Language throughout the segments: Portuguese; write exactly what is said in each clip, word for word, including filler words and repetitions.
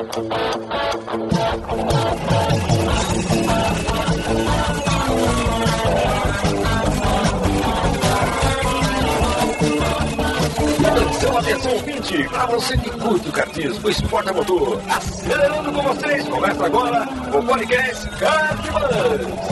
Atenção, atenção, ouvinte, para você que curte o kartismo, o esporte a motor, acelerando com vocês, começa agora o podcast CardBuzz.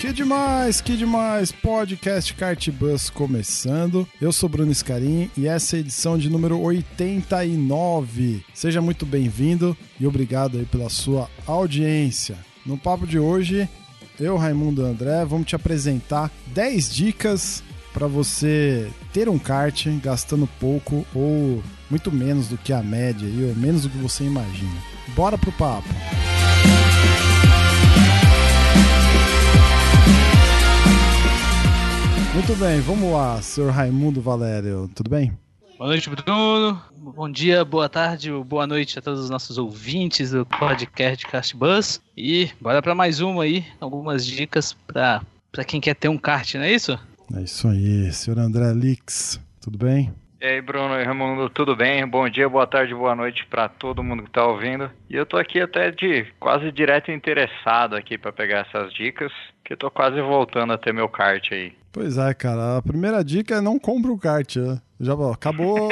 Que demais, que demais, podcast Kart Bus começando. Eu sou Bruno Scarim e essa é a edição de número oitenta e nove. Seja muito bem-vindo e obrigado aí pela sua audiência. No papo de hoje, eu, Raimundo André, vamos te apresentar dez dicas para você ter um kart gastando pouco ou muito menos do que a média, ou menos do que você imagina. Bora pro papo! Muito bem, vamos lá, senhor Raimundo Valério, tudo bem? Boa noite, Bruno. Bom dia, boa tarde, boa noite a todos os nossos ouvintes do podcast CastBus. E bora para mais uma aí, algumas dicas para quem quer ter um kart, não é isso? É isso aí, senhor André Lix, tudo bem? E aí, Bruno e Raimundo, tudo bem? Bom dia, boa tarde, boa noite para todo mundo que tá ouvindo. E eu tô aqui até de quase direto interessado aqui para pegar essas dicas, que eu tô quase voltando a ter meu kart aí. Pois é, cara. A primeira dica é não compra o kart, né? Já acabou.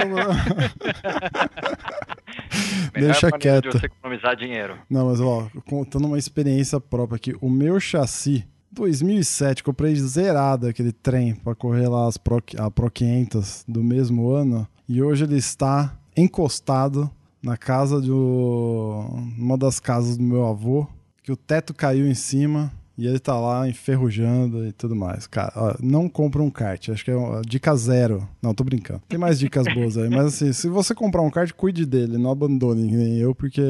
Deixa quieto. De você economizar dinheiro. Não, mas ó, contando uma experiência própria aqui. O meu chassi dois mil e sete, comprei zerado aquele trem para correr lá as Pro, a Pro quinhentos do mesmo ano, e hoje ele está encostado na casa de uma das casas do meu avô, que o teto caiu em cima e ele tá lá enferrujando e tudo mais. Cara, ó, não compra um kart, acho que é uma dica zero. Não, tô brincando. Tem mais dicas boas aí, mas assim, se você comprar um kart, cuide dele, não abandone nem eu, porque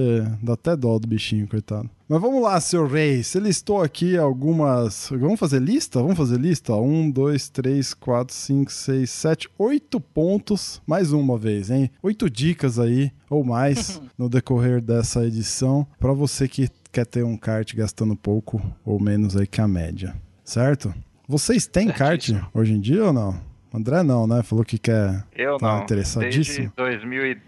dá até dó do bichinho, coitado. Mas vamos lá, seu Rei, você listou aqui algumas... Vamos fazer lista? Vamos fazer lista? Um, dois, três, quatro, cinco, seis, sete, oito pontos, mais uma vez, hein? Oito dicas aí, ou mais, no decorrer dessa edição, pra você que quer ter um kart gastando pouco ou menos aí que a média, certo? Vocês têm kart hoje em dia ou não? André não, né? Falou que quer... Eu tá não, interessadíssimo. Desde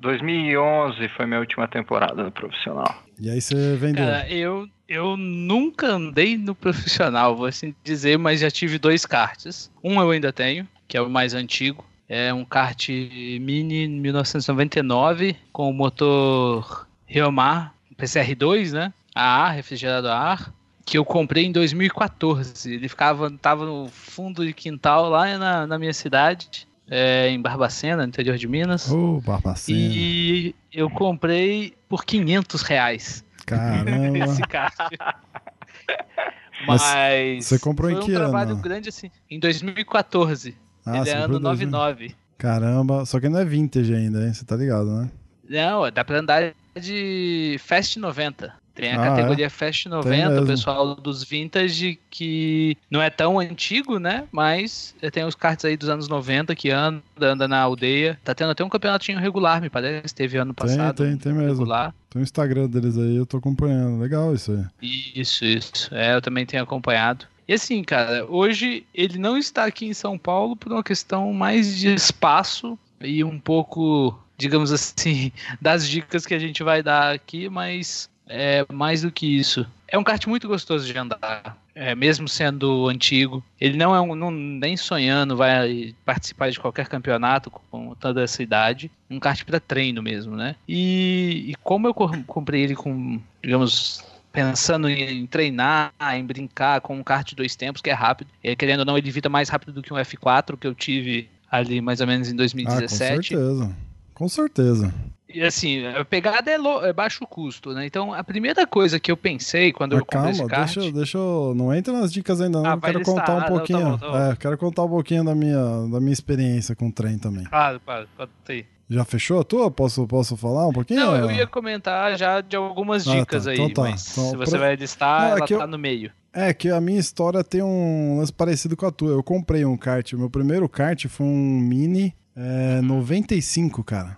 dois mil e onze foi minha última temporada no profissional. E aí você vendeu? Cara, eu, eu nunca andei no profissional, vou assim dizer, mas já tive dois karts. Um eu ainda tenho, que é o mais antigo. É um kart mini mil novecentos e noventa e nove com o motor Ryomar. P C R dois, né? A ar, refrigerado a ar, que eu comprei em dois mil e quatorze. Ele ficava, tava no fundo de quintal lá na, na minha cidade, é, em Barbacena, no interior de Minas. Oh, Barbacena. E eu comprei por quinhentos reais. Caramba. Esse kart. Mas você comprou em que ano? Foi um trabalho grande assim, em dois mil e quatorze. Ah, ele é ano noventa e nove. Caramba, só que não é vintage ainda, hein? Você tá ligado, né? Não, dá pra andar de Fast noventa. Tem a ah, categoria é? Fast noventa, o pessoal dos vintage, que não é tão antigo, né? Mas tem os karts aí dos anos noventa que anda, anda na aldeia. Tá tendo até um campeonatinho regular, me parece. Teve ano passado. Tem, tem, tem mesmo. Regular. Tem o Instagram deles aí, eu tô acompanhando. Legal isso aí. Isso, isso. É, eu também tenho acompanhado. E assim, cara, hoje ele não está aqui em São Paulo por uma questão mais de espaço e um pouco... digamos assim, das dicas que a gente vai dar aqui, mas é mais do que isso. É um kart muito gostoso de andar, é, mesmo sendo antigo. Ele não é um, não, nem sonhando, vai participar de qualquer campeonato com toda essa idade. Um kart para treino mesmo, né? E, e como eu comprei ele com, digamos... pensando em treinar, em brincar com um kart de dois tempos, que é rápido. E, querendo ou não, ele vira mais rápido do que um F quatro, que eu tive ali mais ou menos em dois mil e dezessete. Ah, com certeza. Com certeza. E assim, a pegada é, lo... é baixo custo, né? Então, a primeira coisa que eu pensei quando ah, eu comprei esse kart... Calma, deixa, deixa eu... Não entra nas dicas ainda, não. Ah, quero listar. contar um ah, pouquinho... Não, tá bom, tá bom. É, quero contar um pouquinho da minha, da minha experiência com o trem também. Claro, claro. Pode ter. Já fechou a tua? Posso, posso falar um pouquinho? Não, eu ia comentar já de algumas dicas ah, tá. aí, então, tá. mas então, se você pra... vai listar, não, ela tá eu... no meio. É, que a minha história tem um lance parecido com a tua. Eu comprei um kart, o meu primeiro kart foi um mini... É noventa e cinco, cara.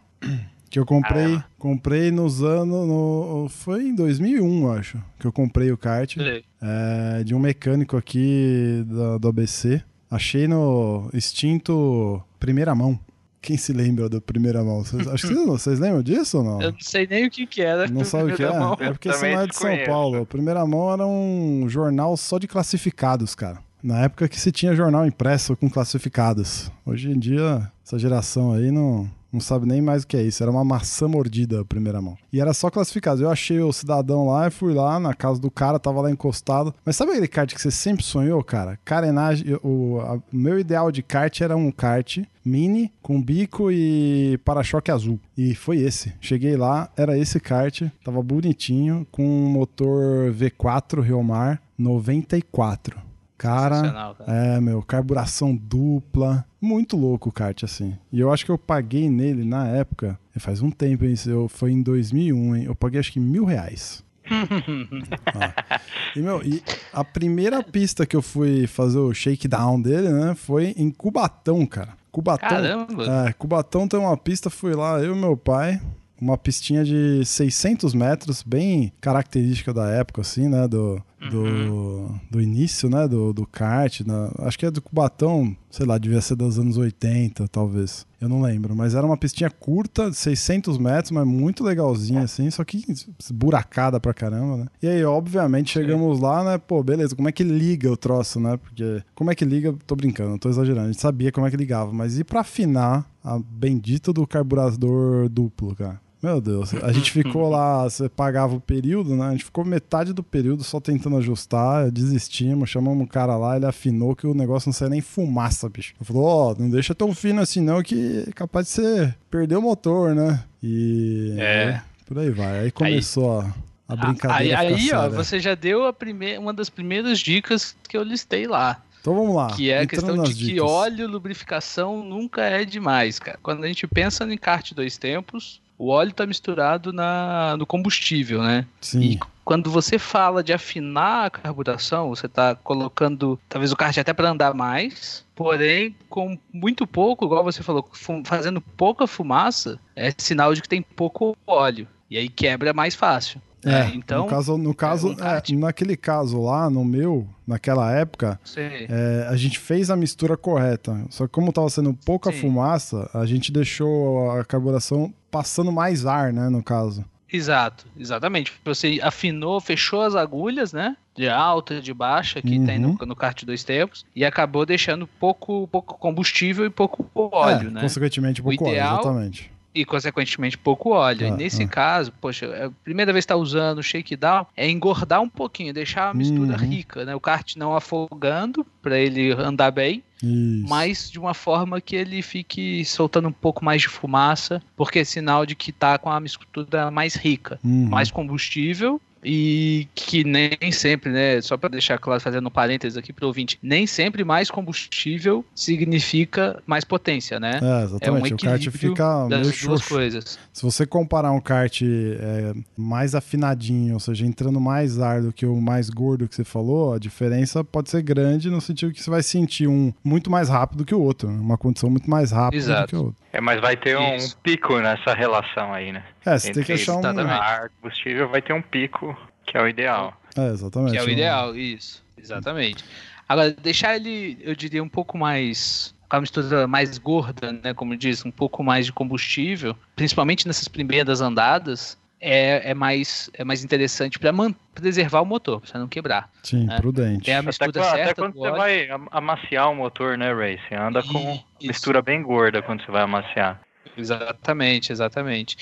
Que eu comprei, ah, comprei nos anos... No, foi em dois mil e um, acho, que eu comprei o kart é, de um mecânico aqui da, do A B C. Achei no extinto Primeira Mão. Quem se lembra do Primeira Mão? Vocês, acho que vocês, vocês lembram disso ou não? Eu não sei nem o que que era. Não sabe o que é? Mão. É porque você não é de São Paulo. Primeira Mão era um jornal só de classificados, cara. Na época que se tinha jornal impresso com classificados. Hoje em dia, essa geração aí não... Não sabe nem mais o que é isso. Era uma maçã mordida, a Primeira Mão. E era só classificado. Eu achei o cidadão lá e fui lá na casa do cara, tava lá encostado. Mas sabe aquele kart que você sempre sonhou, cara? Carenagem. O a, meu ideal de kart era um kart mini com bico e para-choque azul. E foi esse. Cheguei lá, era esse kart. Tava bonitinho, com um motor V quatro Ryomar noventa e quatro. Cara, é, meu, carburação dupla, muito louco o kart, assim. E eu acho que eu paguei nele, na época, faz um tempo, hein, eu, foi em dois mil e um, hein, eu paguei acho que mil reais. ah. E, meu, e a primeira pista que eu fui fazer o shakedown dele, né, foi em Cubatão, cara. Cubatão, caramba! É, Cubatão tem uma pista, fui lá, eu e meu pai... Uma pistinha de seiscentos metros, bem característica da época, assim, né? Do, uhum. do, do início, né? Do, do kart. Né? Acho que é do Cubatão, sei lá, devia ser dos anos oitenta, talvez. Eu não lembro. Mas era uma pistinha curta, de seiscentos metros, mas muito legalzinha, é. assim. Só que buracada pra caramba, né? E aí, obviamente, chegamos Sim. lá, né? Pô, beleza, como é que liga o troço, né? Porque como é que liga? Tô brincando, tô exagerando. A gente sabia como é que ligava. Mas e pra afinar a bendita do carburador duplo, cara? Meu Deus, a gente ficou lá, você pagava o período, né? A gente ficou metade do período só tentando ajustar, desistimos, chamamos um cara lá, ele afinou que o negócio não saia nem fumaça, bicho. Ele falou, ó, oh, não deixa tão fino assim não que é capaz de você perder o motor, né? E... É. Né? Por aí vai. Aí começou aí, a, a brincadeira. Aí, aí ó, você já deu a primeira, uma das primeiras dicas que eu listei lá. Então vamos lá. Que é a Entrando questão de dicas. Que óleo, lubrificação nunca é demais, cara. Quando a gente pensa no kart dois tempos... O óleo está misturado na, no combustível, né? Sim. E quando você fala de afinar a carburação, você está colocando, talvez, o kart até para andar mais, porém, com muito pouco, igual você falou, fazendo pouca fumaça, é sinal de que tem pouco óleo. E aí quebra mais fácil. É, é, então, no caso, no caso é, naquele caso lá, no meu, naquela época, é, a gente fez a mistura correta. Só que como estava sendo pouca Sim. fumaça, a gente deixou a carburação passando mais ar, né, no caso. Exato, exatamente. Você afinou, fechou as agulhas, né, de alta, de baixa, que uhum. tem no, no kart dois tempos, e acabou deixando pouco, pouco combustível e pouco óleo, é, né? Consequentemente, pouco óleo, exatamente. E, consequentemente, pouco óleo. Ah, e nesse ah. caso, poxa, a primeira vez que está usando o shakedown é engordar um pouquinho, deixar a mistura uhum. rica, né? O kart não afogando para ele andar bem, Isso. mas de uma forma que ele fique soltando um pouco mais de fumaça, porque é sinal de que está com a mistura mais rica, uhum. mais combustível. E que nem sempre, né, só para deixar claro, fazendo um parênteses aqui para o ouvinte, nem sempre mais combustível significa mais potência, né? É, exatamente, é um equilíbrio o kart fica das meio duas coisas. Se você comparar um kart é, mais afinadinho, ou seja, entrando mais ar do que o mais gordo que você falou, a diferença pode ser grande no sentido que você vai sentir um muito mais rápido que o outro, uma condição muito mais rápida Exato. Do que o outro. É, mas vai ter um Isso. pico nessa relação aí, né? É, você Entre tem que achar um... ar combustível vai ter um pico que é o ideal. É, exatamente. Que é o ideal, isso. Exatamente. Agora, deixar ele, eu diria, um pouco mais... Com a mistura mais gorda, né? Como diz, um pouco mais de combustível. Principalmente nessas primeiras andadas, é, é, mais, é mais interessante para preservar o motor, para não quebrar. Sim, né? Prudente. Tem a mistura até, certa até quando você óleo. Vai amaciar o motor, né, Ray? Você anda e, com isso. mistura bem gorda quando você vai amaciar. Exatamente, exatamente.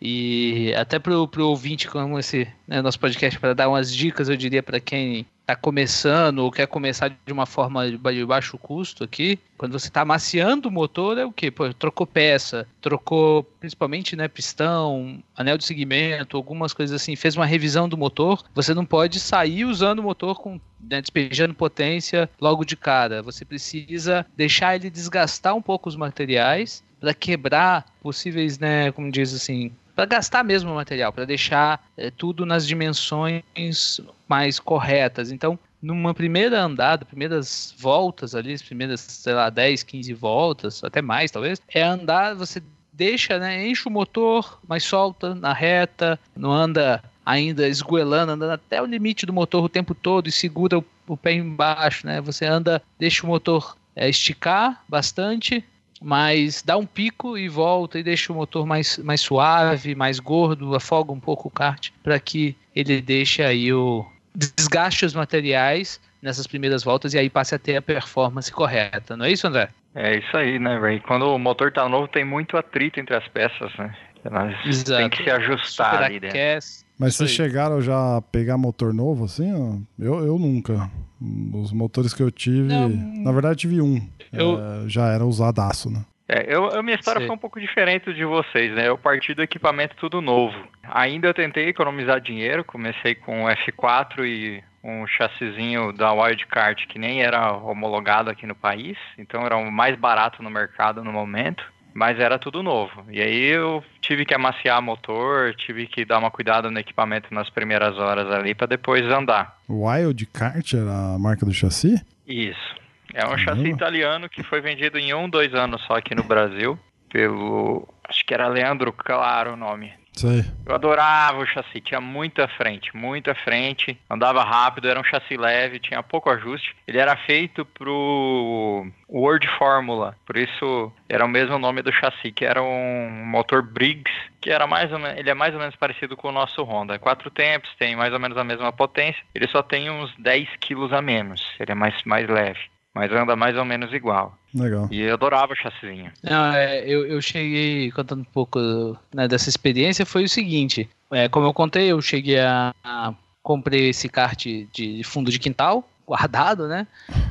E até pro, pro ouvinte como esse, né, nosso podcast, para dar umas dicas, eu diria para quem está começando ou quer começar de uma forma de baixo custo aqui, quando você está amaciando o motor, é o quê? Pô, trocou peça, trocou principalmente, né, pistão, anel de segmento, algumas coisas assim, fez uma revisão do motor, você não pode sair usando o motor com, né, despejando potência logo de cara, você precisa deixar ele desgastar um pouco os materiais para quebrar possíveis, né, como diz assim, para gastar mesmo o material, para deixar é, tudo nas dimensões mais corretas. Então, numa primeira andada, primeiras voltas ali, as primeiras, sei lá, dez, quinze voltas, até mais talvez, é andar, você deixa, né, enche o motor, mas solta na reta, não anda ainda esgoelando, andando até o limite do motor o tempo todo e segura o, o pé embaixo, né? Você anda, deixa o motor é, esticar bastante, mas dá um pico e volta e deixa o motor mais, mais suave, mais gordo, afoga um pouco o kart para que ele deixe aí o... desgaste os materiais nessas primeiras voltas e aí passe a ter a performance correta, não é isso, André? É isso aí, né, velho? Quando o motor tá novo tem muito atrito entre as peças, né? Elas tem que se ajustar super ali dentro. Mas vocês chegaram já a pegar motor novo, assim? Ó? Eu, eu nunca. Os motores que eu tive... Não. Na verdade, eu tive um. Eu... É, já era usadaço, né? É, eu, a minha história Sim. foi um pouco diferente de vocês, né? Eu parti do equipamento tudo novo. Ainda eu tentei economizar dinheiro, comecei com um F quatro e um chassizinho da Wildcard que nem era homologado aqui no país, então era o mais barato no mercado no momento, mas era tudo novo. E aí eu tive que amaciar motor, tive que dar uma cuidada no equipamento nas primeiras horas ali para depois andar. Wildcard era a marca do chassi? Isso. É um chassi italiano que foi vendido em um, dois anos só aqui no Brasil. Pelo... acho que era Leandro Claro o nome. Sei. Eu adorava o chassi, tinha muita frente, muita frente. Andava rápido, era um chassi leve, tinha pouco ajuste. Ele era feito pro World Formula, por isso era o mesmo nome do chassi, que era um motor Briggs, que era mais ou menos, ele é mais ou menos parecido com o nosso Honda. É quatro tempos, tem mais ou menos a mesma potência, ele só tem uns dez quilos a menos, ele é mais, mais leve. Mas anda mais ou menos igual. Legal. E eu adorava o chassizinho. Não, é, eu, eu cheguei, contando um pouco, né, dessa experiência, foi o seguinte. É, como eu contei, eu cheguei a... a comprei esse kart de fundo de quintal, guardado, né?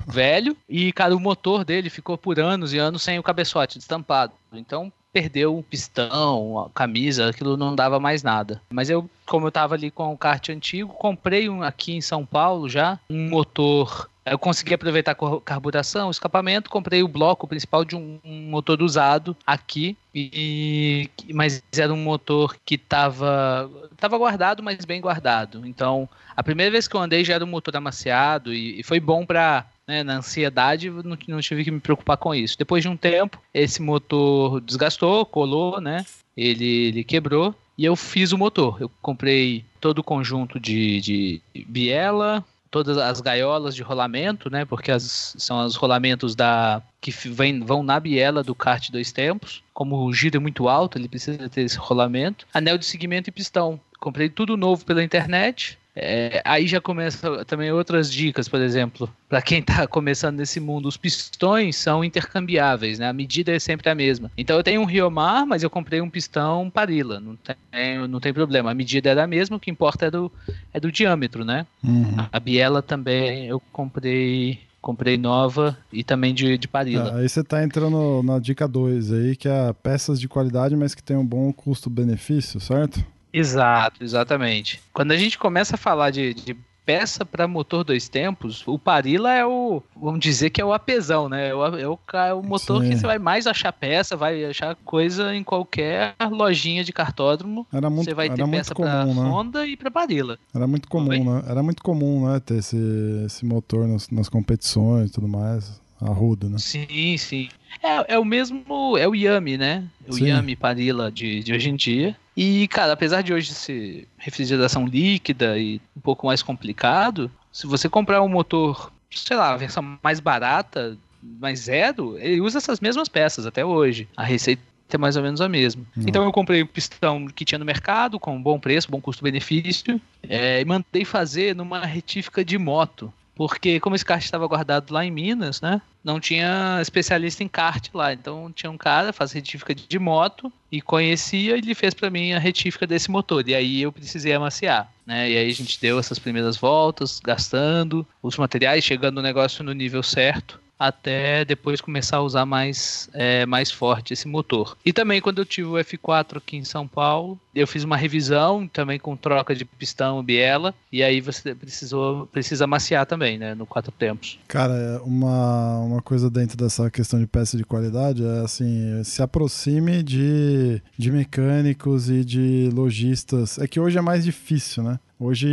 Velho. E, cara, o motor dele ficou por anos e anos sem o cabeçote destampado. Então... perdeu o pistão, a camisa, aquilo não dava mais nada. Mas eu, como eu estava ali com o kart antigo, comprei um aqui em São Paulo já, um motor. Eu consegui aproveitar a carburação, o escapamento, comprei o bloco principal de um, um motor usado aqui, e, mas era um motor que estava tava guardado, mas bem guardado. Então, a primeira vez que eu andei já era um motor amaciado e, e foi bom para... Né, na ansiedade, não, não tive que me preocupar com isso. Depois de um tempo, esse motor desgastou, colou, né? Ele, ele quebrou e eu fiz o motor. Eu comprei todo o conjunto de, de biela, todas as gaiolas de rolamento, né? Porque as, são os rolamentos da, que vem, vão na biela do kart dois tempos. Como o giro é muito alto, ele precisa ter esse rolamento. Anel de segmento e pistão. Comprei tudo novo pela internet. É, aí já começa também outras dicas, por exemplo, para quem está começando nesse mundo, os pistões são intercambiáveis, né? A medida é sempre a mesma. Então eu tenho um Ryomar, mas eu comprei um pistão Parilla, não tem, não tem problema, a medida era a mesma, o que importa é do, é do diâmetro, né? Uhum. A biela também eu comprei... Comprei nova e também de, de Parilla. Ah, aí você tá entrando na dica dois aí, que é peças de qualidade, mas que tem um bom custo-benefício, certo? Exato, exatamente. Quando a gente começa a falar de, de peça para motor dois tempos, o Parilla é o, vamos dizer que é o apesão, né? É o, é o, é o motor Sim. que você vai mais achar peça, vai achar coisa em qualquer lojinha de cartódromo. Era muito, você vai ter peça para Honda, né? E para Parilla. Era muito comum, Também. né? Era muito comum, né? Ter esse, esse motor nas, nas competições e tudo mais. Arruda, né? Sim, sim. É, é o mesmo, é o Yami, né? O sim. Yami Parilla de, de hoje em dia. E, cara, apesar de hoje ser refrigeração líquida e um pouco mais complicado, se você comprar um motor, sei lá, a versão mais barata, mais zero, ele usa essas mesmas peças até hoje. A receita é mais ou menos a mesma. Não. Então eu comprei o pistão que tinha no mercado, com um bom preço, bom custo-benefício, é, e mandei fazer numa retífica de moto. Porque como esse kart estava guardado lá em Minas, né? Não tinha especialista em kart lá. Então tinha um cara que faz retífica de moto e conhecia e ele fez para mim a retífica desse motor. E aí eu precisei amaciar, né? E aí a gente deu essas primeiras voltas, gastando os materiais, chegando o negócio no nível certo, até depois começar a usar mais, é, mais forte esse motor. E também quando eu tive o F quatro aqui em São Paulo, eu fiz uma revisão também com troca de pistão e biela, e aí você precisou, precisa amaciar também, né, no quatro tempos. Cara, uma, uma coisa dentro dessa questão de peça de qualidade é assim, se aproxime de, de mecânicos e de lojistas. É que hoje é mais difícil, né? Hoje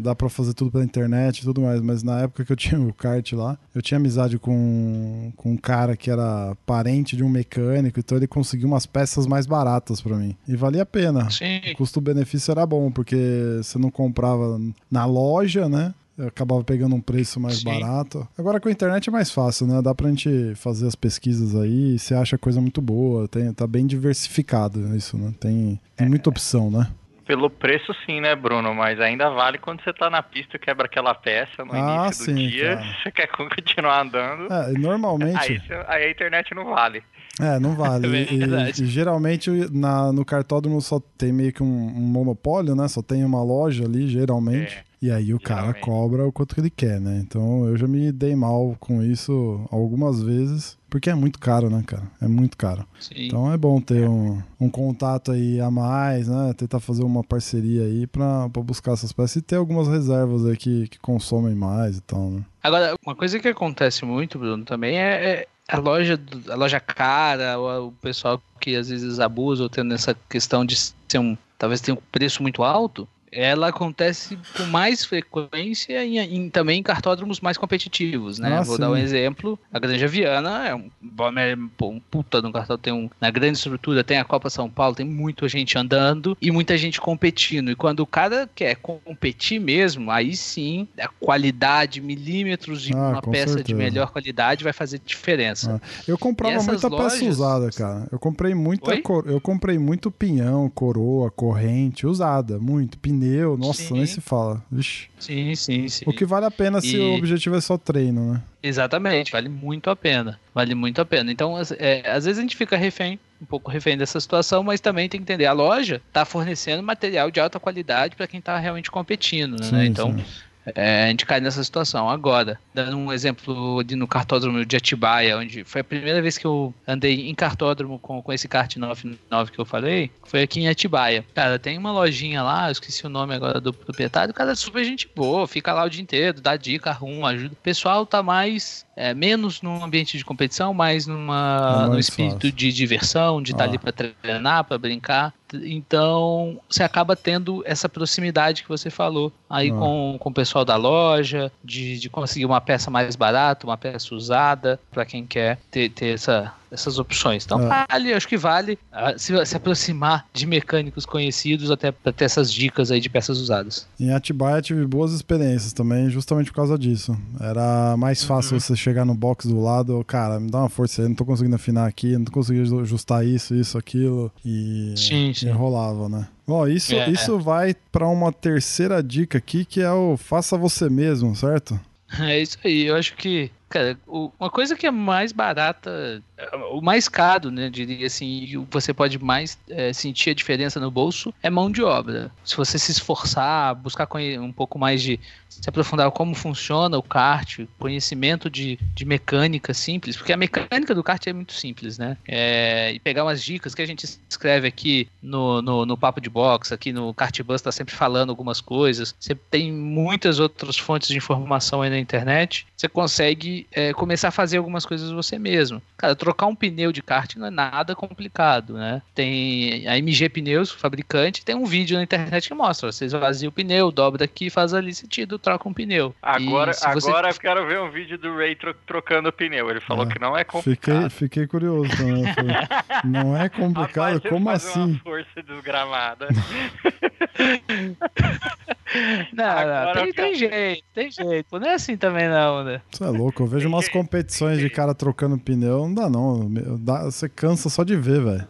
dá pra fazer tudo pela internet e tudo mais, mas na época que eu tinha o kart lá, eu tinha amizade com, com um cara que era parente de um mecânico, então ele conseguiu umas peças mais baratas pra mim. E valia a pena. Sim. O custo-benefício era bom, porque você não comprava na loja, né? Eu acabava pegando um preço mais Sim. barato. Agora com a internet é mais fácil, né? Dá pra gente fazer as pesquisas aí, você acha coisa muito boa, tem, tá bem diversificado isso, né? Tem, tem é. muita opção, né? Pelo preço sim, né, Bruno? Mas ainda vale quando você tá na pista e quebra aquela peça no ah, início do sim, dia, cara. Você quer continuar andando. É, normalmente... Aí, aí a internet não vale. É, não vale. É e, e, e geralmente na, no cartódromo só tem meio que um, um monopólio, né? Só tem uma loja ali, geralmente. É. E aí o cara Geralmente. cobra o quanto que ele quer, né? Então eu já me dei mal com isso algumas vezes, porque é muito caro, né, cara? É muito caro. Sim. Então é bom ter um, um contato aí a mais, né? Tentar fazer uma parceria aí pra, pra buscar essas peças e ter algumas reservas aí que, que consomem mais e tal, né? Agora, uma coisa que acontece muito, Bruno, também é... é... A loja, a loja cara, o pessoal que às vezes abusa ou tendo essa questão de ser um, talvez tenha um preço muito alto, ela acontece com mais frequência em, em também em cartódromos mais competitivos, né? Ah, Vou sim. dar um exemplo. A Granja Viana é um, um puta de um cartódromo, tem um, na grande estrutura, tem a Copa São Paulo, tem muita gente andando e muita gente competindo. E quando o cara quer competir mesmo, aí sim, a qualidade, milímetros de ah, uma peça certeza. de melhor qualidade vai fazer diferença. Ah. Eu comprava muita lojas... peça usada, cara. Eu comprei muita cor... eu comprei muito pinhão, coroa, corrente, usada, muito, pinhão. Pneu, nossa, sim. nem se fala. Ixi. Sim, sim, sim. O que vale a pena e... se o objetivo é só treino, né? Exatamente, vale muito a pena. Vale muito a pena. Então, é, às vezes a gente fica refém, um pouco refém dessa situação, mas também tem que entender, a loja está fornecendo material de alta qualidade para quem está realmente competindo, né? Sim, então... Sim. É, a gente cai nessa situação. Agora, dando um exemplo de, no cartódromo de Atibaia, onde foi a primeira vez que eu andei em cartódromo com, com esse kart nove nove que eu falei, foi aqui em Atibaia. Cara, tem uma lojinha lá, eu esqueci o nome agora do proprietário, o cara é super gente boa, fica lá o dia inteiro, dá dica, arruma, ajuda. O pessoal tá mais, é, menos num ambiente de competição, mais numa, é no espírito fácil. de diversão, de estar ah. tá ali pra treinar, pra brincar. Então, você acaba tendo essa proximidade que você falou aí ah. com, com o pessoal da loja, de, de conseguir uma peça mais barata, uma peça usada, para quem quer ter, ter essa, essas opções. Então, ah. vale, acho que vale se, se aproximar de mecânicos conhecidos até para ter essas dicas aí de peças usadas. Em Atibaia tive boas experiências também, justamente por causa disso. Era mais fácil uhum. você chegar no box do lado, cara, me dá uma força aí, não tô conseguindo afinar aqui, não tô conseguindo ajustar isso, isso, aquilo. E... Sim. E rolava, né? Bom, isso, é. isso vai para uma terceira dica aqui, que é o faça você mesmo, certo? É isso aí, eu acho que, cara, o, uma coisa que é mais barata, o mais caro, né, eu diria assim, e você pode mais é, sentir a diferença no bolso, é mão de obra. Se você se esforçar, buscar um pouco mais de, se aprofundar como funciona o kart, conhecimento de, de mecânica simples, porque a mecânica do kart é muito simples, né, é, e pegar umas dicas que a gente escreve aqui no, no, no Papo de Box, aqui no CardBuzz está sempre falando algumas coisas, você tem muitas outras fontes de informação aí na internet, você consegue É, começar a fazer algumas coisas você mesmo. Cara, trocar um pneu de kart não é nada complicado, né? Tem a M G Pneus, fabricante, tem um vídeo na internet que mostra, você esvazia o pneu, dobra aqui, faz ali sentido, troca um pneu. Agora, você... agora eu quero ver um vídeo do Ray tro- trocando o pneu, ele falou é, que não é complicado. Fiquei, fiquei curioso também, não é complicado, Rapaz, como assim? Uma força desgramada. Não, não tem, tem jeito, tem jeito, não é assim também não, né? Isso é louco, eu vejo umas competições de cara trocando pneu, não dá não, dá, você cansa só de ver, velho.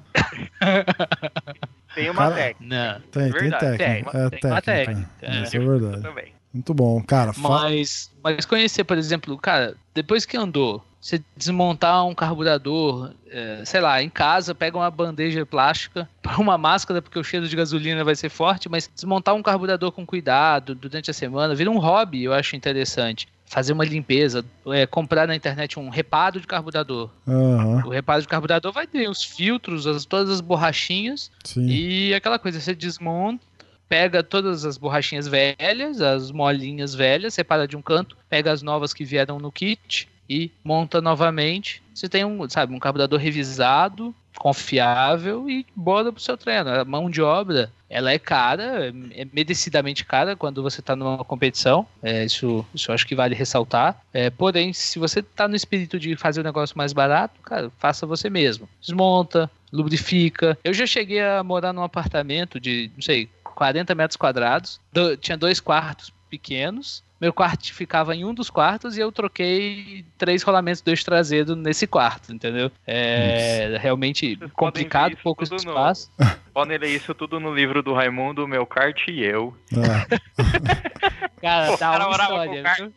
Tem uma cara, técnica. Não. Tem, tem técnica, tem, é tem técnica, técnica. É. Isso é verdade. Também. Muito bom, cara. Mas, fala... mas conhecer, por exemplo, cara, depois que andou, você desmontar um carburador, é, sei lá, em casa, pega uma bandeja plástica para uma máscara, porque o cheiro de gasolina vai ser forte, mas desmontar um carburador com cuidado durante a semana, vira um hobby, eu acho interessante. Fazer uma limpeza, é, comprar na internet um reparo de carburador. Uhum. O reparo de carburador vai ter os filtros, as, todas as borrachinhas. Sim. E aquela coisa, você desmonta, pega todas as borrachinhas velhas, as molinhas velhas, separa de um canto, pega as novas que vieram no kit e monta novamente. Você tem um, sabe, um carburador revisado, confiável e bora pro seu treino. A mão de obra, ela é cara, é merecidamente cara quando você tá numa competição, é, isso, isso eu acho que vale ressaltar, é, porém, se você tá no espírito de fazer o um negócio mais barato, cara, faça você mesmo, desmonta, lubrifica. Eu já cheguei a morar num apartamento de, não sei, quarenta metros quadrados, do, tinha dois quartos pequenos, meu quarto ficava em um dos quartos e eu troquei três rolamentos dois traseiros nesse quarto, entendeu? É isso. Realmente vocês complicado, pouco espaço. No... Podem ler isso tudo no livro do Raimundo, Meu Kart e Eu. É. Cara, dá uma história, viu?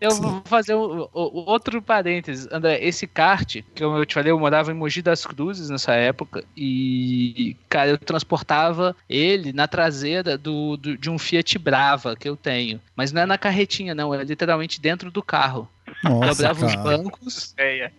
Eu vou fazer um, um, outro parênteses, André, esse kart, que eu te falei, eu morava em Mogi das Cruzes nessa época e, cara, eu transportava ele na traseira do, do, de um Fiat Brava que eu tenho, mas não é na carretinha não, é literalmente dentro do carro. Nossa, dobrava os bancos, é,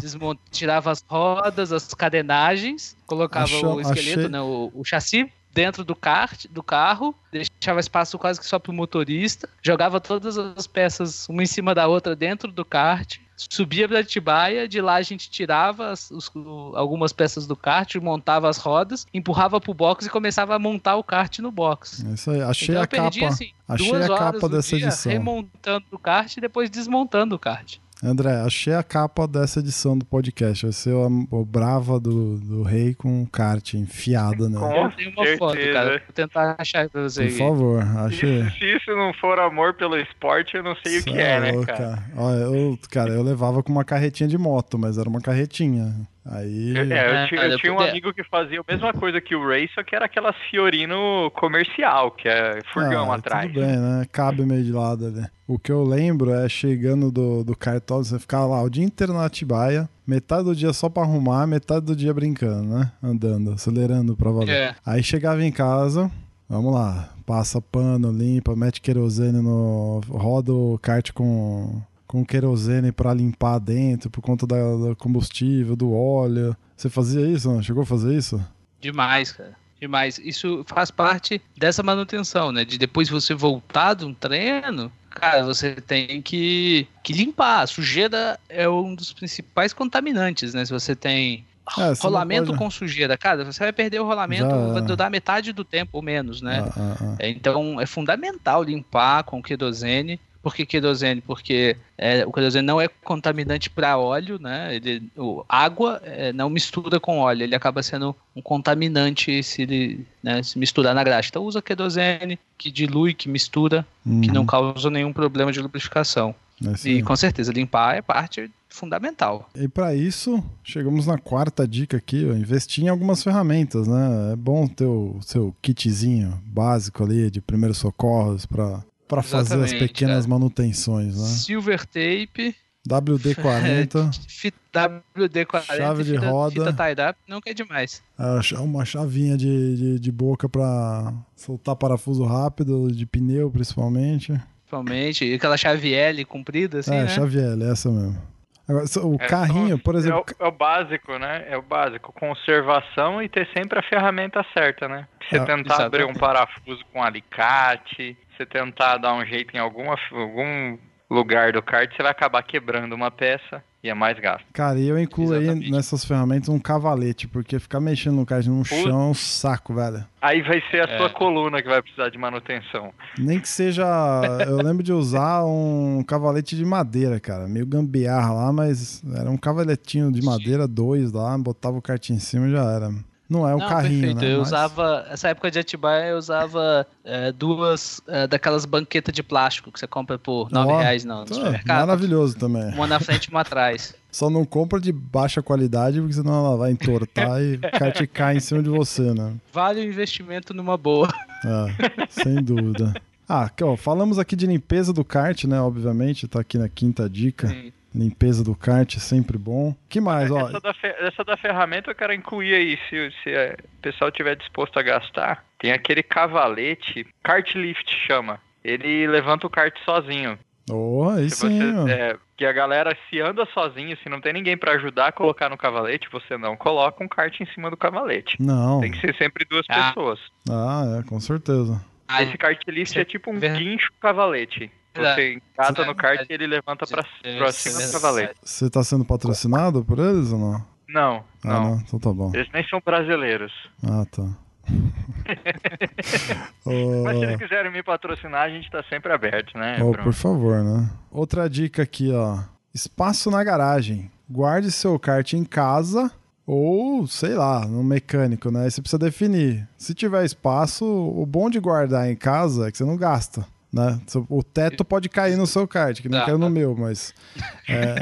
desmont... tirava as rodas, as carenagens, colocava achei, o esqueleto, achei... né, o, o chassi dentro do kart, do carro, deixava espaço quase que só pro motorista, jogava todas as peças uma em cima da outra dentro do kart, subia pra Atibaia, de lá a gente tirava as, os, algumas peças do kart, montava as rodas, empurrava pro box e começava a montar o kart no box. Isso aí, achei então, a perdi, capa, assim, achei duas a horas capa dessa dia, edição. Remontando o kart e depois desmontando o kart. André, achei a capa dessa edição do podcast. Vai ser o, o Brava do, do Rei com um kart enfiado, né? Com tem uma certeza. Foto, cara. Vou tentar achar pra você. Por aí. Favor, achei. Se, se isso não for amor pelo esporte, eu não sei isso o que é, é né, cara? Cara. Olha, eu, cara, eu levava com uma carretinha de moto, mas era uma carretinha. Aí... É, eu tinha, eu tinha um amigo que fazia a mesma coisa que o Ray, só que era aquelas Fiorino comercial, que é furgão ah, atrás. Tudo bem, né? Cabe meio de lado ali. O que eu lembro é chegando do, do cartódromo, você ficava lá o dia inteiro na Atibaia, metade do dia só pra arrumar, metade do dia brincando, né? Andando, acelerando pra valer. É. Aí chegava em casa, vamos lá, passa pano, limpa, mete querosene no... roda o kart com... com querosene para limpar dentro por conta da, do combustível, do óleo. Você fazia isso, não? Chegou a fazer isso? Demais, cara. Demais. Isso faz parte dessa manutenção, né? De depois você voltar de um treino, cara, você tem que, que limpar. A sujeira é um dos principais contaminantes, né? Se você tem... É, rolamento pode... com sujeira, cara, você vai perder o rolamento, já... vai durar metade do tempo ou menos, né? Ah, ah, ah. Então é fundamental limpar com querosene. Por que querosene? Porque é, o querosene não é contaminante para óleo, né? Ele, o, água é, não mistura com óleo, ele acaba sendo um contaminante se, ele, né, se misturar na graxa. Então usa querosene, que dilui, que mistura, uhum. que não causa nenhum problema de lubrificação. É, e com certeza limpar é parte fundamental. E para isso, chegamos na quarta dica aqui, ó, investir em algumas ferramentas, né? É bom ter o seu kitzinho básico ali de primeiros socorros para... Pra fazer exatamente, as pequenas é. manutenções, né? Silver tape. W D quarenta. W D quarenta. Chave de fita, roda. Fita tie-up, nunca é demais. É, uma chavinha de, de, de boca pra soltar parafuso rápido, de pneu principalmente. Principalmente. E aquela chave L comprida, assim, é, né? É, chave L, essa mesmo. Agora, o é, carrinho, por exemplo... É o, é o básico, né? É o básico. Conservação e ter sempre a ferramenta certa, né? Você é, tentar exatamente. abrir um parafuso com um alicate... Você tentar dar um jeito em alguma, algum lugar do kart, você vai acabar quebrando uma peça e é mais gasto. Cara, e eu incluo exatamente. aí nessas ferramentas um cavalete, porque ficar mexendo no kart no chão é um saco, velho. Aí vai ser a é. sua coluna que vai precisar de manutenção. Nem que seja... Eu lembro de usar um cavalete de madeira, cara. Meio gambiarra lá, mas era um cavaletinho de madeira, dois lá, botava o kart em cima e já era. Não é um Não, carrinho, perfeito. Né? Eu Mas... usava... Essa época de Atibaia, eu usava é, duas é, daquelas banquetas de plástico que você compra por nove reais no supermercado. Maravilhoso também. Uma na frente e uma atrás. Só não compra de baixa qualidade, porque senão ela vai entortar e cai, cai em cima de você, né? Vale o investimento numa boa. É, sem dúvida. Ah, ó, falamos aqui de limpeza do kart, né? Obviamente, tá aqui na quinta dica. Sim. Limpeza do kart é sempre bom. Que mais? Ó? Essa, da fer- essa da ferramenta eu quero incluir aí. Se, se é, o pessoal estiver disposto a gastar, tem aquele cavalete, kart lift chama. Ele levanta o kart sozinho. Oh, aí se sim. Você, é, que a galera se anda sozinho, se não tem ninguém pra ajudar a colocar no cavalete, você não coloca um kart em cima do cavalete. Não. Tem que ser sempre duas ah. pessoas. Ah, é, com certeza. Ah, esse kart lift é tipo um é. guincho cavalete. Você encata no kart e ele levanta pra, pra cima pra valer. Você tá sendo patrocinado por eles ou não? Não, ah, não. não. Então tá bom. Eles nem são brasileiros. Ah, tá. Mas se eles quiserem me patrocinar, a gente tá sempre aberto, né? Oh, por favor, né? Outra dica aqui, ó. Espaço na garagem. Guarde seu kart em casa ou, sei lá, no mecânico, né? Você precisa definir. Se tiver espaço, o bom de guardar em casa é que você não gasta, né? O teto pode cair no seu kart, que não tá, caiu no tá. meu, mas... É...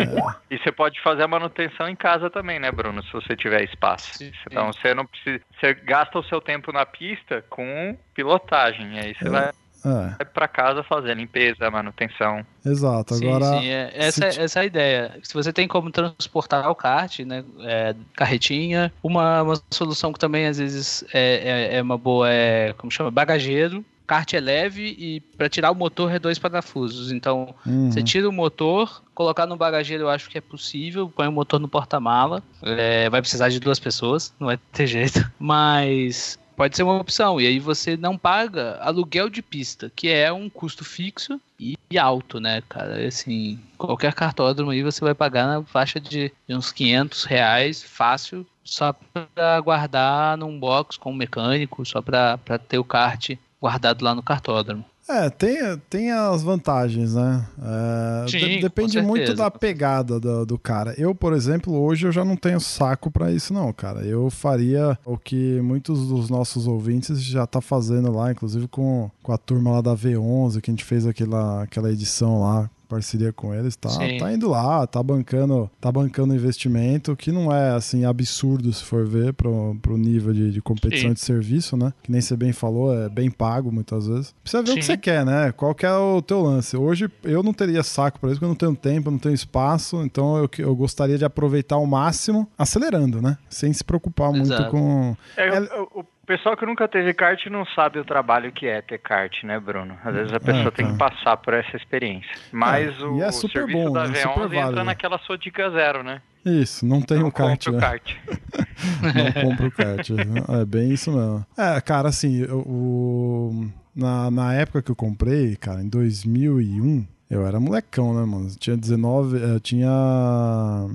E você pode fazer a manutenção em casa também, né, Bruno? Se você tiver espaço. Sim. Então, você não precisa... Você gasta o seu tempo na pista com pilotagem, aí você é. vai... É. Pra casa fazer limpeza, manutenção. Exato, agora... Sim, sim, é. Essa, ti... essa é a ideia. Se você tem como transportar o kart, né, é, carretinha, uma, uma solução que também às vezes é, é, é uma boa, é, como chama, bagageiro. Kart é leve e para tirar o motor é dois parafusos, então uhum. você tira o motor, colocar no bagageiro eu acho que é possível, põe o motor no porta-mala, é, vai precisar de duas pessoas, não vai ter jeito, mas... Pode ser uma opção, e aí você não paga aluguel de pista, que é um custo fixo e alto, né, cara? Assim, qualquer cartódromo aí você vai pagar na faixa de uns quinhentos reais, fácil, só pra guardar num box com um mecânico, só pra, pra ter o kart guardado lá no cartódromo. É, tem, tem as vantagens, né? É, Sim, de, depende certeza, muito da pegada do, do cara. Eu, por exemplo, hoje eu já não tenho saco pra isso não, cara. Eu faria o que muitos dos nossos ouvintes já tá fazendo lá, inclusive com, com a turma lá da V onze, que a gente fez aquela, aquela edição lá, parceria com eles, tá, tá indo lá, tá bancando, tá bancando investimento, que não é, assim, absurdo se for ver pro, pro nível de, de competição Sim. de serviço, né? Que nem você bem falou, é bem pago muitas vezes. Precisa ver Sim. o que você quer, né? Qual que é o teu lance. Hoje, eu não teria saco pra isso, porque eu não tenho tempo, eu não tenho espaço, então eu, eu gostaria de aproveitar ao máximo, acelerando, né? Sem se preocupar Exato. muito com... É, o, o pessoal que nunca teve kart não sabe o trabalho que é ter kart, né, Bruno? Às vezes a pessoa é, tem que passar por essa experiência. Mas é, o, é o serviço bom, da V onze é entra válido. naquela sua dica zero, né? Isso, não tem não o kart. Não compra o kart. Não compra o kart. É bem isso mesmo. É, cara, assim, o, na, na época que eu comprei, cara, em dois mil e um, eu era molecão, né, mano? Eu tinha dezenove... Eu tinha...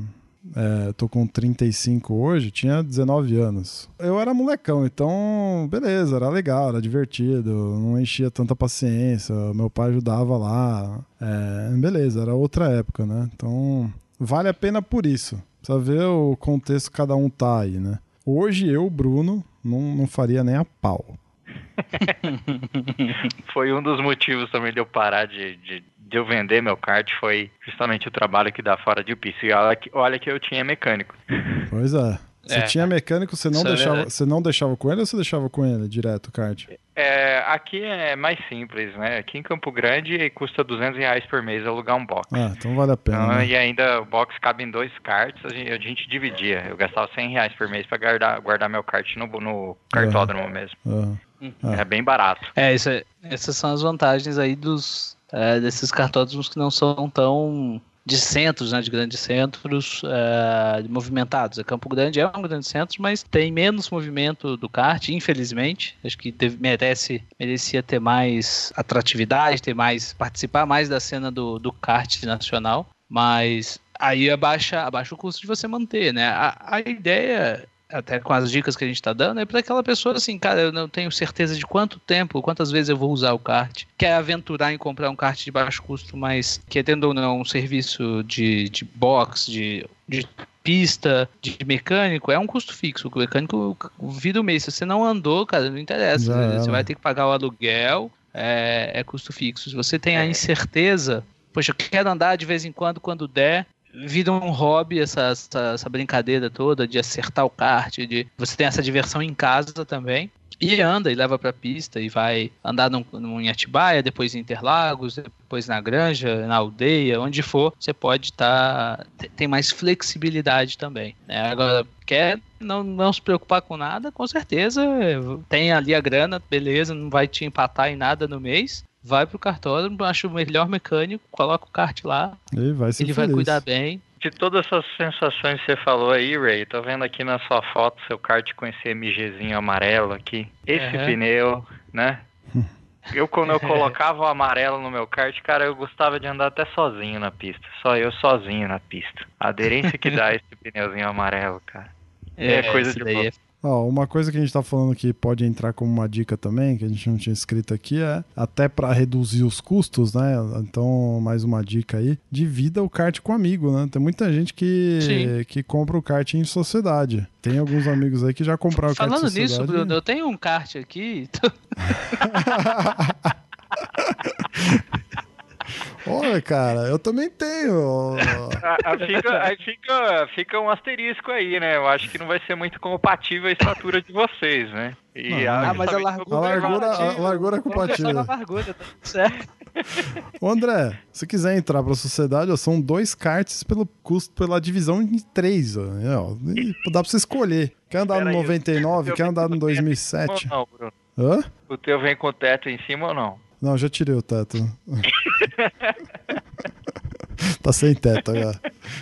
É, tô com trinta e cinco hoje, tinha dezenove anos. Eu era molecão, então beleza, era legal, era divertido, não enchia tanta paciência, meu pai ajudava lá, é, beleza, era outra época, né? Então vale a pena por isso, precisa ver o contexto que cada um tá aí, né? Hoje eu, Bruno, não, não faria nem a pau. Foi um dos motivos também de eu parar de... de... de eu vender meu kart, foi justamente o trabalho que dá fora de pista. E olha que, olha que eu tinha mecânico. Pois é. Você é. tinha mecânico, você não, deixava, você não deixava com ele ou você deixava com ele direto o kart? É, aqui é mais simples, né? Aqui em Campo Grande custa duzentos reais por mês alugar um box. Ah, então vale a pena. Então, né? E ainda o box cabe em dois karts, a gente, a gente dividia. Eu gastava cem reais por mês para guardar, guardar meu kart no, no cartódromo é. mesmo. É. Era bem barato. É, isso é, essas são as vantagens aí dos... É, desses cartódromos que não são tão de centros, né, de grandes centros é, movimentados. Campo Grande é um grande centro, mas tem menos movimento do kart, infelizmente. Acho que teve, merece, merecia ter mais atratividade, ter mais, participar mais da cena do, do kart nacional, mas aí abaixa, abaixa o custo de você manter, né? A, a ideia... até com as dicas que a gente tá dando, é para aquela pessoa assim, cara, eu não tenho certeza de quanto tempo, quantas vezes eu vou usar o kart, quer aventurar em comprar um kart de baixo custo, mas que tendo ou não um serviço de, de box, de, de pista, de mecânico, é um custo fixo, o mecânico vira o mês, se você não andou, cara, não interessa, né? Você vai ter que pagar o aluguel, é, é custo fixo, se você tem a incerteza, poxa, eu quero andar de vez em quando, quando der, vira um hobby, essa, essa, essa brincadeira toda de acertar o kart, de você tem essa diversão em casa também, e anda, e leva pra pista, e vai andar num, num, em Atibaia, depois em Interlagos, depois na Granja, na aldeia, onde for, você pode estar... Tá, tem mais flexibilidade também, né? Agora, quer não, não se preocupar com nada, com certeza, tem ali a grana, beleza, não vai te empatar em nada no mês, vai pro cartódromo, acha o melhor mecânico, coloca o kart lá, ele vai, ele vai cuidar bem. De todas essas sensações que você falou aí, Ray, tô vendo aqui na sua foto, seu kart com esse MGzinho amarelo aqui, esse uhum. pneu, né? Eu, quando eu colocava o amarelo no meu kart, cara, eu gostava de andar até sozinho na pista. Só eu sozinho na pista. A aderência que dá esse pneuzinho amarelo, cara. É, é coisa de louco. Oh, uma coisa que a gente tá falando que pode entrar como uma dica também, que a gente não tinha escrito aqui, é até para reduzir os custos, né? Então, mais uma dica aí, divida o kart com amigo, né? Tem muita gente que, que compra o kart em sociedade. Tem alguns amigos aí que já compraram o kart em sociedade. Falando nisso, Bruno, eu tenho um kart aqui. Tô... Olha, cara, eu também tenho. Fica, fica, fica um asterisco aí, né? Eu acho que não vai ser muito compatível a estatura de vocês, né? E ah, a, mas a largura, a largura, a largura é compatível. A largura, tá tudo certo. Ô André, se quiser entrar pra sociedade, ó, são dois karts pelo custo, pela divisão em três. Ó, ó, dá pra você escolher. Quer andar no noventa e nove, quer andar no dois mil e sete? Não, Bruno. Hã? O teu vem com o teto em cima ou não? Não, já tirei o teto. Tá sem teto agora.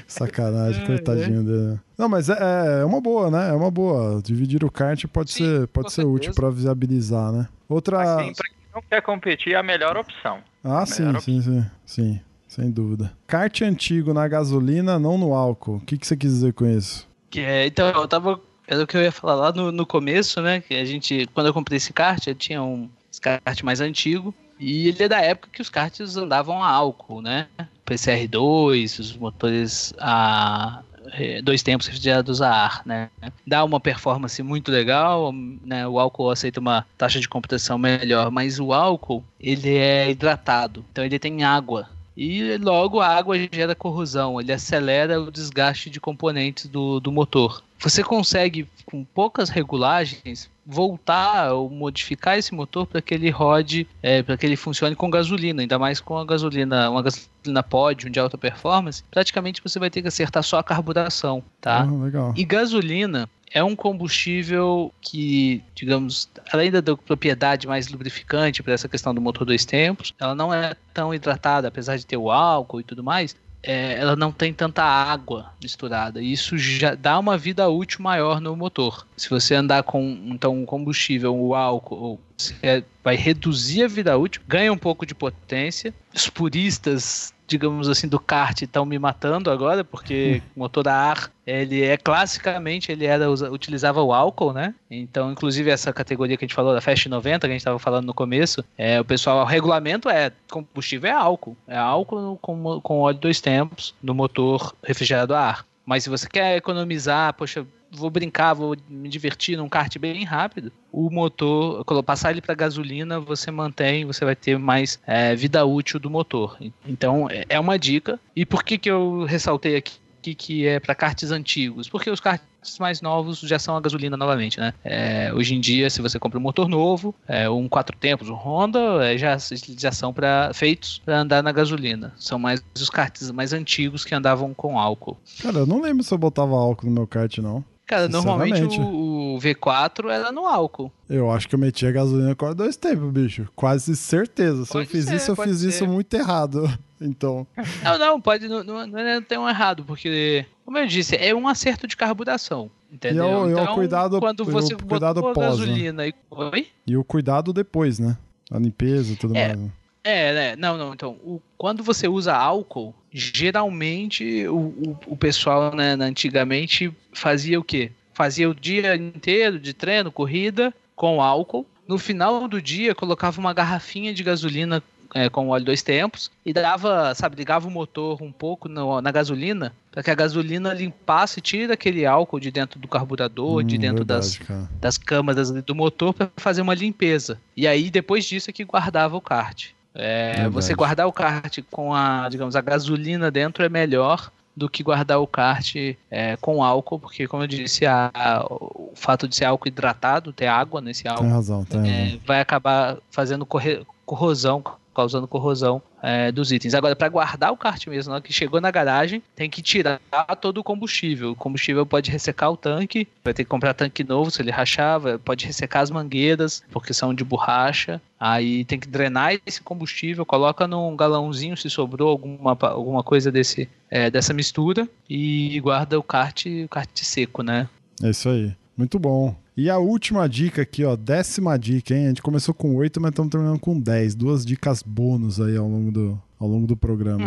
Sacanagem, é, coitadinho é. dele. Não, mas é, é uma boa, né? É uma boa. Dividir o kart pode Sim, ser, pode ser útil para viabilizar, né? Outra... Assim, pra quem não quer competir, é a melhor opção. Ah, a sim, sim, opção. sim, sim. Sem dúvida. Kart antigo na gasolina, não no álcool. O que, que você quis dizer com isso? Que é, então, eu tava... Era o que eu ia falar lá no, no começo, né? Que a gente... Quando eu comprei esse kart, eu tinha um... Esse kart mais antigo, e ele é da época que os karts andavam a álcool, né? P C R dois, os motores a dois tempos refrigerados a ar, né? Dá uma performance muito legal, né? O álcool aceita uma taxa de compressão melhor, mas o álcool, ele é hidratado, então ele tem água, e logo a água gera corrosão, ele acelera o desgaste de componentes do, do motor. Você consegue, com poucas regulagens, voltar ou modificar esse motor para que ele rode, é, para que ele funcione com gasolina, ainda mais com a gasolina, uma gasolina Podium de alta performance, praticamente você vai ter que acertar só a carburação, tá? Oh, legal. E gasolina é um combustível que, digamos, além da propriedade mais lubrificante para essa questão do motor dois tempos, ela não é tão hidratada, apesar de ter o álcool e tudo mais. É, ela não tem tanta água misturada, e isso já dá uma vida útil maior no motor. Se você andar com então, um combustível, o álcool, você vai reduzir a vida útil, ganha um pouco de potência. Os puristas, digamos assim, do kart estão me matando agora, porque o motor a ar, ele é classicamente, ele era, utilizava o álcool, né? Então, inclusive, essa categoria que a gente falou, da Fast noventa, que a gente estava falando no começo, é, o pessoal, o regulamento é, combustível é álcool, é álcool com, com óleo dois tempos, no motor refrigerado a ar. Mas se você quer economizar, poxa, vou brincar, vou me divertir num kart bem rápido, o motor, passar ele para gasolina, você mantém, você vai ter mais é, vida útil do motor. Então, é uma dica. E por que, que eu ressaltei aqui que é para karts antigos? Porque os karts mais novos já são a gasolina novamente, né? É, hoje em dia, se você compra um motor novo, é, um quatro tempos, um Honda, é, já, já são pra, feitos para andar na gasolina. São mais os karts mais antigos que andavam com álcool. Cara, eu não lembro se eu botava álcool no meu kart, não. Cara, normalmente o, o V quatro era no álcool. Eu acho que eu meti a gasolina quase dois tempos, bicho. Quase certeza. Se pode eu fiz ser, isso, eu fiz ser. isso muito errado. Então... Não, não, pode... Não, não, não tem um errado, porque... Como eu disse, é um acerto de carburação, entendeu? E o, então, e o cuidado, quando você e o cuidado botou pós, a gasolina... Né? E... Oi? E o cuidado depois, né? A limpeza e tudo é, mais. Né? É, né? Não, não. Então, o, quando você usa álcool, geralmente o, o, o pessoal, né, antigamente fazia o quê? Fazia o dia inteiro de treino, corrida, com álcool. No final do dia, colocava uma garrafinha de gasolina... É, com óleo dois tempos, e dava, sabe, ligava o motor um pouco no, na gasolina, para que a gasolina limpasse e tira aquele álcool de dentro do carburador, hum, de dentro verdade, das, das câmaras do motor, para fazer uma limpeza. E aí, depois disso, é que guardava o kart. É, você guardar o kart com a, digamos, a gasolina dentro é melhor do que guardar o kart é, com álcool, porque, como eu disse, a, a, o fato de ser álcool hidratado, ter água nesse álcool, tem razão, tem é, razão. vai acabar fazendo corre, corrosão, causando corrosão é, dos itens. Agora, para guardar o kart mesmo, na hora que chegou na garagem, tem que tirar todo o combustível. O combustível pode ressecar o tanque, vai ter que comprar tanque novo se ele rachar, pode ressecar as mangueiras, porque são de borracha. Aí tem que drenar esse combustível, coloca num galãozinho se sobrou alguma, alguma coisa desse, é, dessa mistura, e guarda o kart, o kart seco, né? É isso aí. Muito bom. E a última dica aqui, ó, décima dica, hein? A gente começou com oito, mas estamos terminando com dez. Duas dicas bônus aí ao longo do, ao longo do programa.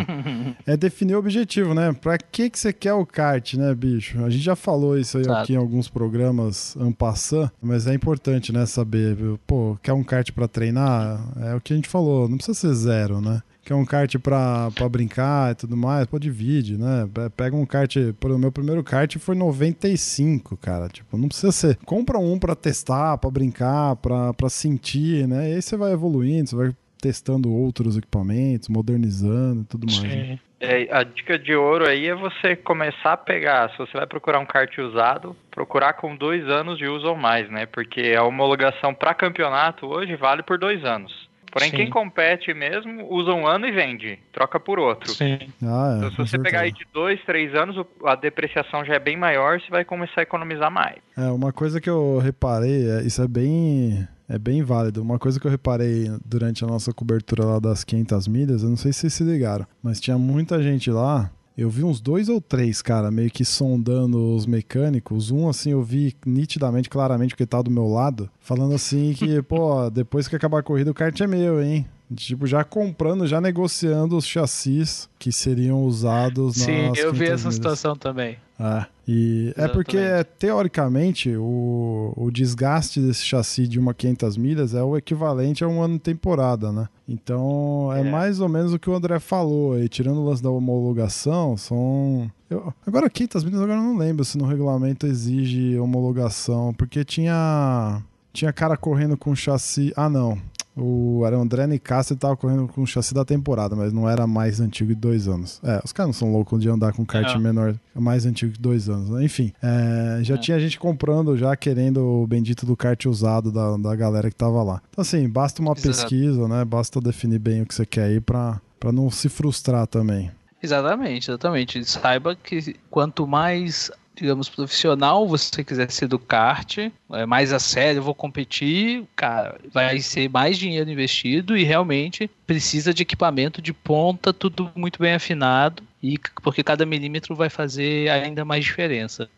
É definir o objetivo, né? Pra que que você quer o kart, né, bicho? A gente já falou isso aí claro. Aqui em alguns programas en passant, mas é importante, né, saber, pô, quer um kart pra treinar? É o que a gente falou, não precisa ser zero, né? Quer um kart pra, pra brincar e tudo mais, pô, divide, né? Pega um kart, por, o meu primeiro kart foi noventa e cinco, cara, tipo, não precisa ser, compra um pra testar, pra brincar, pra, pra sentir, né? E aí você vai evoluindo, você vai testando outros equipamentos, modernizando e tudo mais. Né? É, a dica de ouro aí é você começar a pegar, se você vai procurar um kart usado, procurar com dois anos de uso ou mais, né? Porque a homologação pra campeonato hoje vale por dois anos. Porém, sim, quem compete mesmo usa um ano e vende, troca por outro. Sim. Ah, é, então, se você certeza. Pegar aí de dois, três anos, a depreciação já é bem maior, você vai começar a economizar mais. É, uma coisa que eu reparei, isso é bem, é bem válido, uma coisa que eu reparei durante a nossa cobertura lá das quinhentas milhas, eu não sei se vocês se ligaram, mas tinha muita gente lá. Eu vi uns dois ou três, cara, meio que sondando os mecânicos. Um, assim, eu vi nitidamente, claramente, porque tava do meu lado, falando assim que, pô, depois que acabar a corrida, o kart é meu, hein? Tipo, já comprando, já negociando os chassis que seriam usados nas quinhentas milhas. Sim, eu vi essa situação também. É, e é porque, teoricamente, o, o desgaste desse chassi de uma quinhentas milhas é o equivalente a um ano de temporada, né? Então, é, é mais ou menos o que o André falou aí, tirando o lance da homologação, são... Eu, agora, quinhentas milhas, agora eu não lembro se no regulamento exige homologação, porque tinha, tinha cara correndo com chassi... Ah, não. O André Anicastro estava correndo com o chassi da temporada, mas não era mais antigo de dois anos. É, os caras não são loucos de andar com kart não. menor, mais antigo de dois anos. Né? Enfim, é, já é. tinha gente comprando, já querendo o bendito do kart usado da, da galera que estava lá. Então assim, basta uma Exato. pesquisa, né? Basta definir bem o que você quer aí para para não se frustrar também. Exatamente, exatamente. Saiba que quanto mais... digamos, profissional, você quiser ser do kart, é mais a sério, eu vou competir, cara, vai ser mais dinheiro investido e realmente precisa de equipamento de ponta, tudo muito bem afinado, e porque cada milímetro vai fazer ainda mais diferença.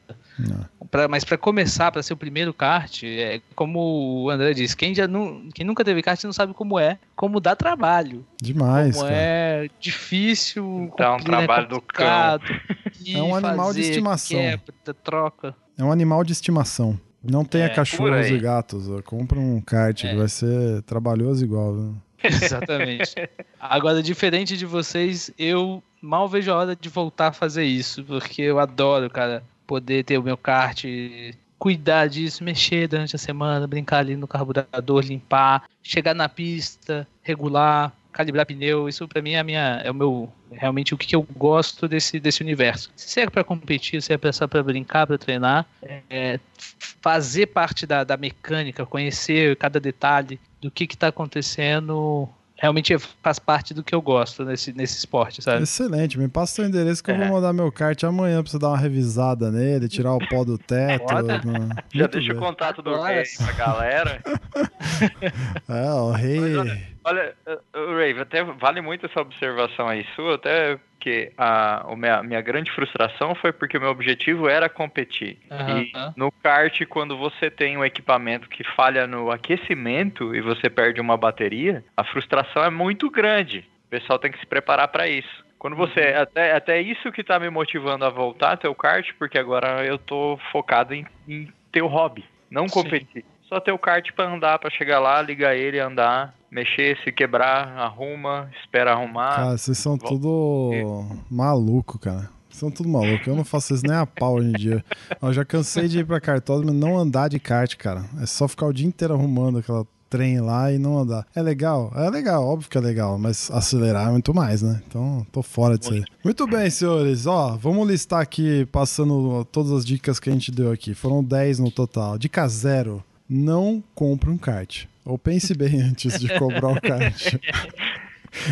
Pra, mas para começar, para ser o primeiro kart, é, como o André disse, quem, já não, quem nunca teve kart não sabe como é, como dá trabalho. Demais, Como cara. é difícil, dá um trabalho do cão. É um animal fazer, de estimação. Quebra, troca. É um animal de estimação. Não tenha é, cachorros e gatos. Ó. Compra um kart, é. que vai ser trabalhoso igual. Né? Exatamente. Agora, diferente de vocês, eu mal vejo a hora de voltar a fazer isso, porque eu adoro, cara, poder ter o meu kart, cuidar disso, mexer durante a semana, brincar ali no carburador, limpar, chegar na pista, regular, calibrar pneu. Isso pra mim é, a minha, é o meu, realmente o que eu gosto desse, desse universo. Se é pra competir, se é pra, só pra brincar, pra treinar, é, fazer parte da, da mecânica, conhecer cada detalhe do que que tá acontecendo... Realmente faz parte do que eu gosto nesse, nesse esporte, sabe? Excelente, me passa o seu endereço que é. eu vou mandar meu kart amanhã pra você dar uma revisada nele, tirar o pó do teto. No... Já deixa bem. o contato do Ray pra galera. É, o Ray... Hey. Olha, Ray, até vale muito essa observação aí sua, até... Porque a, a minha, minha grande frustração foi porque o meu objetivo era competir. Uhum. E no kart, quando você tem um equipamento que falha no aquecimento e você perde uma bateria, a frustração é muito grande. O pessoal tem que se preparar para isso. Quando você... Uhum. Até, até isso que tá me motivando a voltar até o kart, porque agora eu tô focado em, em ter o hobby, não competir. Sim. Só ter o kart pra andar, pra chegar lá, ligar ele, andar, mexer, se quebrar, arruma, espera arrumar. Cara, vocês são volta. tudo maluco, cara. Vocês são tudo maluco. Eu não faço isso nem a pau hoje em dia. Eu já cansei de ir pra cartódromo e não andar de kart, cara. É só ficar o dia inteiro arrumando aquela trem lá e não andar. É legal? É legal, óbvio que é legal, mas acelerar é muito mais, né? Então, tô fora disso aí. Muito bem, senhores. Ó, vamos listar aqui, passando todas as dicas que a gente deu aqui. Foram dez no total. Dica zero. Não compre um kart. Ou pense bem antes de comprar o kart.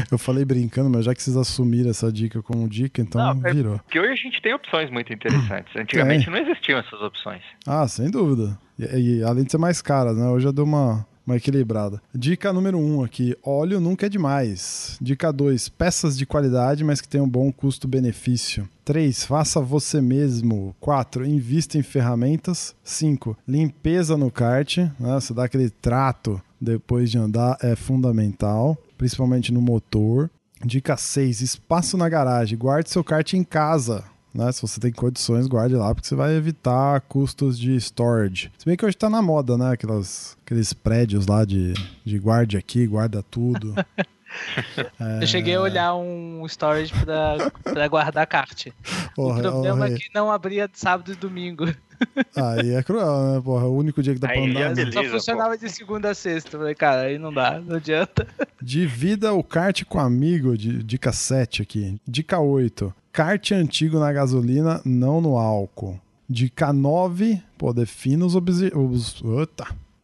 Eu falei brincando, mas já que vocês assumiram essa dica como dica, então não, é virou. Porque hoje a gente tem opções muito interessantes. Antigamente é. não existiam essas opções. Ah, sem dúvida. E, e além de ser mais caras, né? Hoje eu dou uma... uma equilibrada. Dica número um aqui, óleo nunca é demais. Dica dois, peças de qualidade, mas que tenham bom custo-benefício. três. Faça você mesmo. quatro. Invista em ferramentas. cinco. Limpeza no kart, né? Você dá aquele trato depois de andar é fundamental, principalmente no motor. Dica seis. Espaço na garagem. Guarde seu kart em casa. Né? Se você tem condições, guarde lá, porque você vai evitar custos de storage. Se bem que hoje tá na moda, né? Aquelas, aqueles prédios lá de, de guarde aqui, guarda tudo. É... Eu cheguei a olhar um storage pra, pra guardar kart. Porra, o problema é, é que não abria sábado e domingo. Aí é cruel, né? Porra, o único dia que dá pra andar. Beleza, só funcionava pô. de segunda a sexta. Falei, cara, aí não dá, não adianta. Divida o kart com amigo, de, dica sete aqui. Dica oito. Kart antigo na gasolina, não no álcool. Dica nove. Pô, defina os objetivos.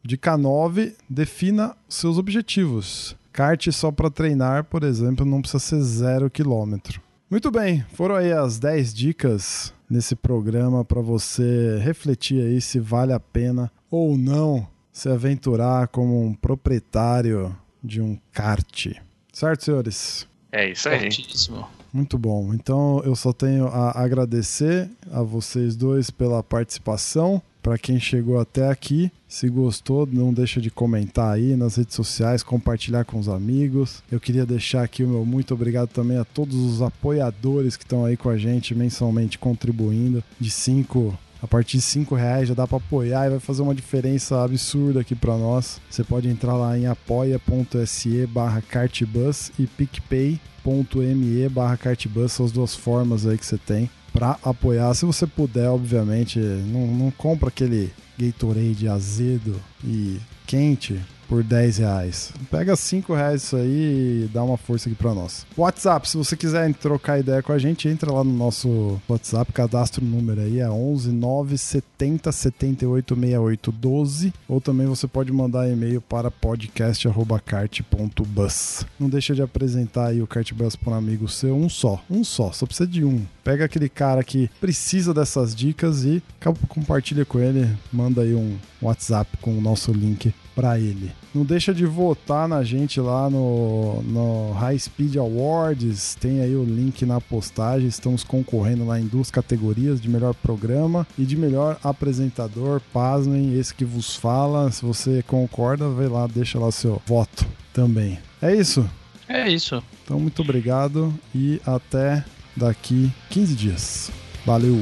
Dica nove. Defina seus objetivos. Kart só para treinar, por exemplo, não precisa ser zero quilômetro. Muito bem, foram aí as dez dicas nesse programa para você refletir aí se vale a pena ou não se aventurar como um proprietário de um kart. Certo, senhores? É isso aí. Certíssimo. Muito bom. Então eu só tenho a agradecer a vocês dois pela participação. Para quem chegou até aqui, se gostou, não deixa de comentar aí nas redes sociais, compartilhar com os amigos. Eu queria deixar aqui o meu muito obrigado também a todos os apoiadores que estão aí com a gente, mensalmente contribuindo. De cinco, a partir de cinco reais já dá para apoiar e vai fazer uma diferença absurda aqui para nós. Você pode entrar lá em apoia.se barra CardBuzz e picpay.me barra CardBuzz, são as duas formas aí que você tem para apoiar. Se você puder, obviamente, não, não compra aquele Gatorade azedo e quente por dez reais. Pega cinco reais isso aí e dá uma força aqui para nós. WhatsApp, se você quiser trocar ideia com a gente, entra lá no nosso WhatsApp, cadastra o número aí, é onze nove setenta setenta e oito sessenta e oito doze, ou também você pode mandar e-mail para podcast arroba kart ponto bus. Não deixa de apresentar aí o KartBus para um amigo seu, um só, um só, só precisa de um. Pega aquele cara que precisa dessas dicas e compartilha com ele, manda aí um WhatsApp com o nosso link para ele. Não deixa de votar na gente lá no, no High Speed Awards, tem aí o link na postagem, estamos concorrendo lá em duas categorias, de melhor programa e de melhor apresentador. Pasmem, esse que vos fala, se você concorda, vai lá, deixa lá o seu voto também. É isso? É isso. Então muito obrigado e até daqui quinze dias. Valeu!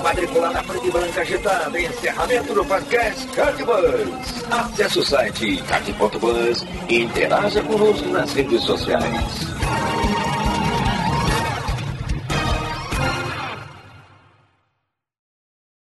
Quadriculada preta e branca agitada em encerramento do podcast CardBuzz. Acesse o site card ponto buzz e interaja conosco nas redes sociais.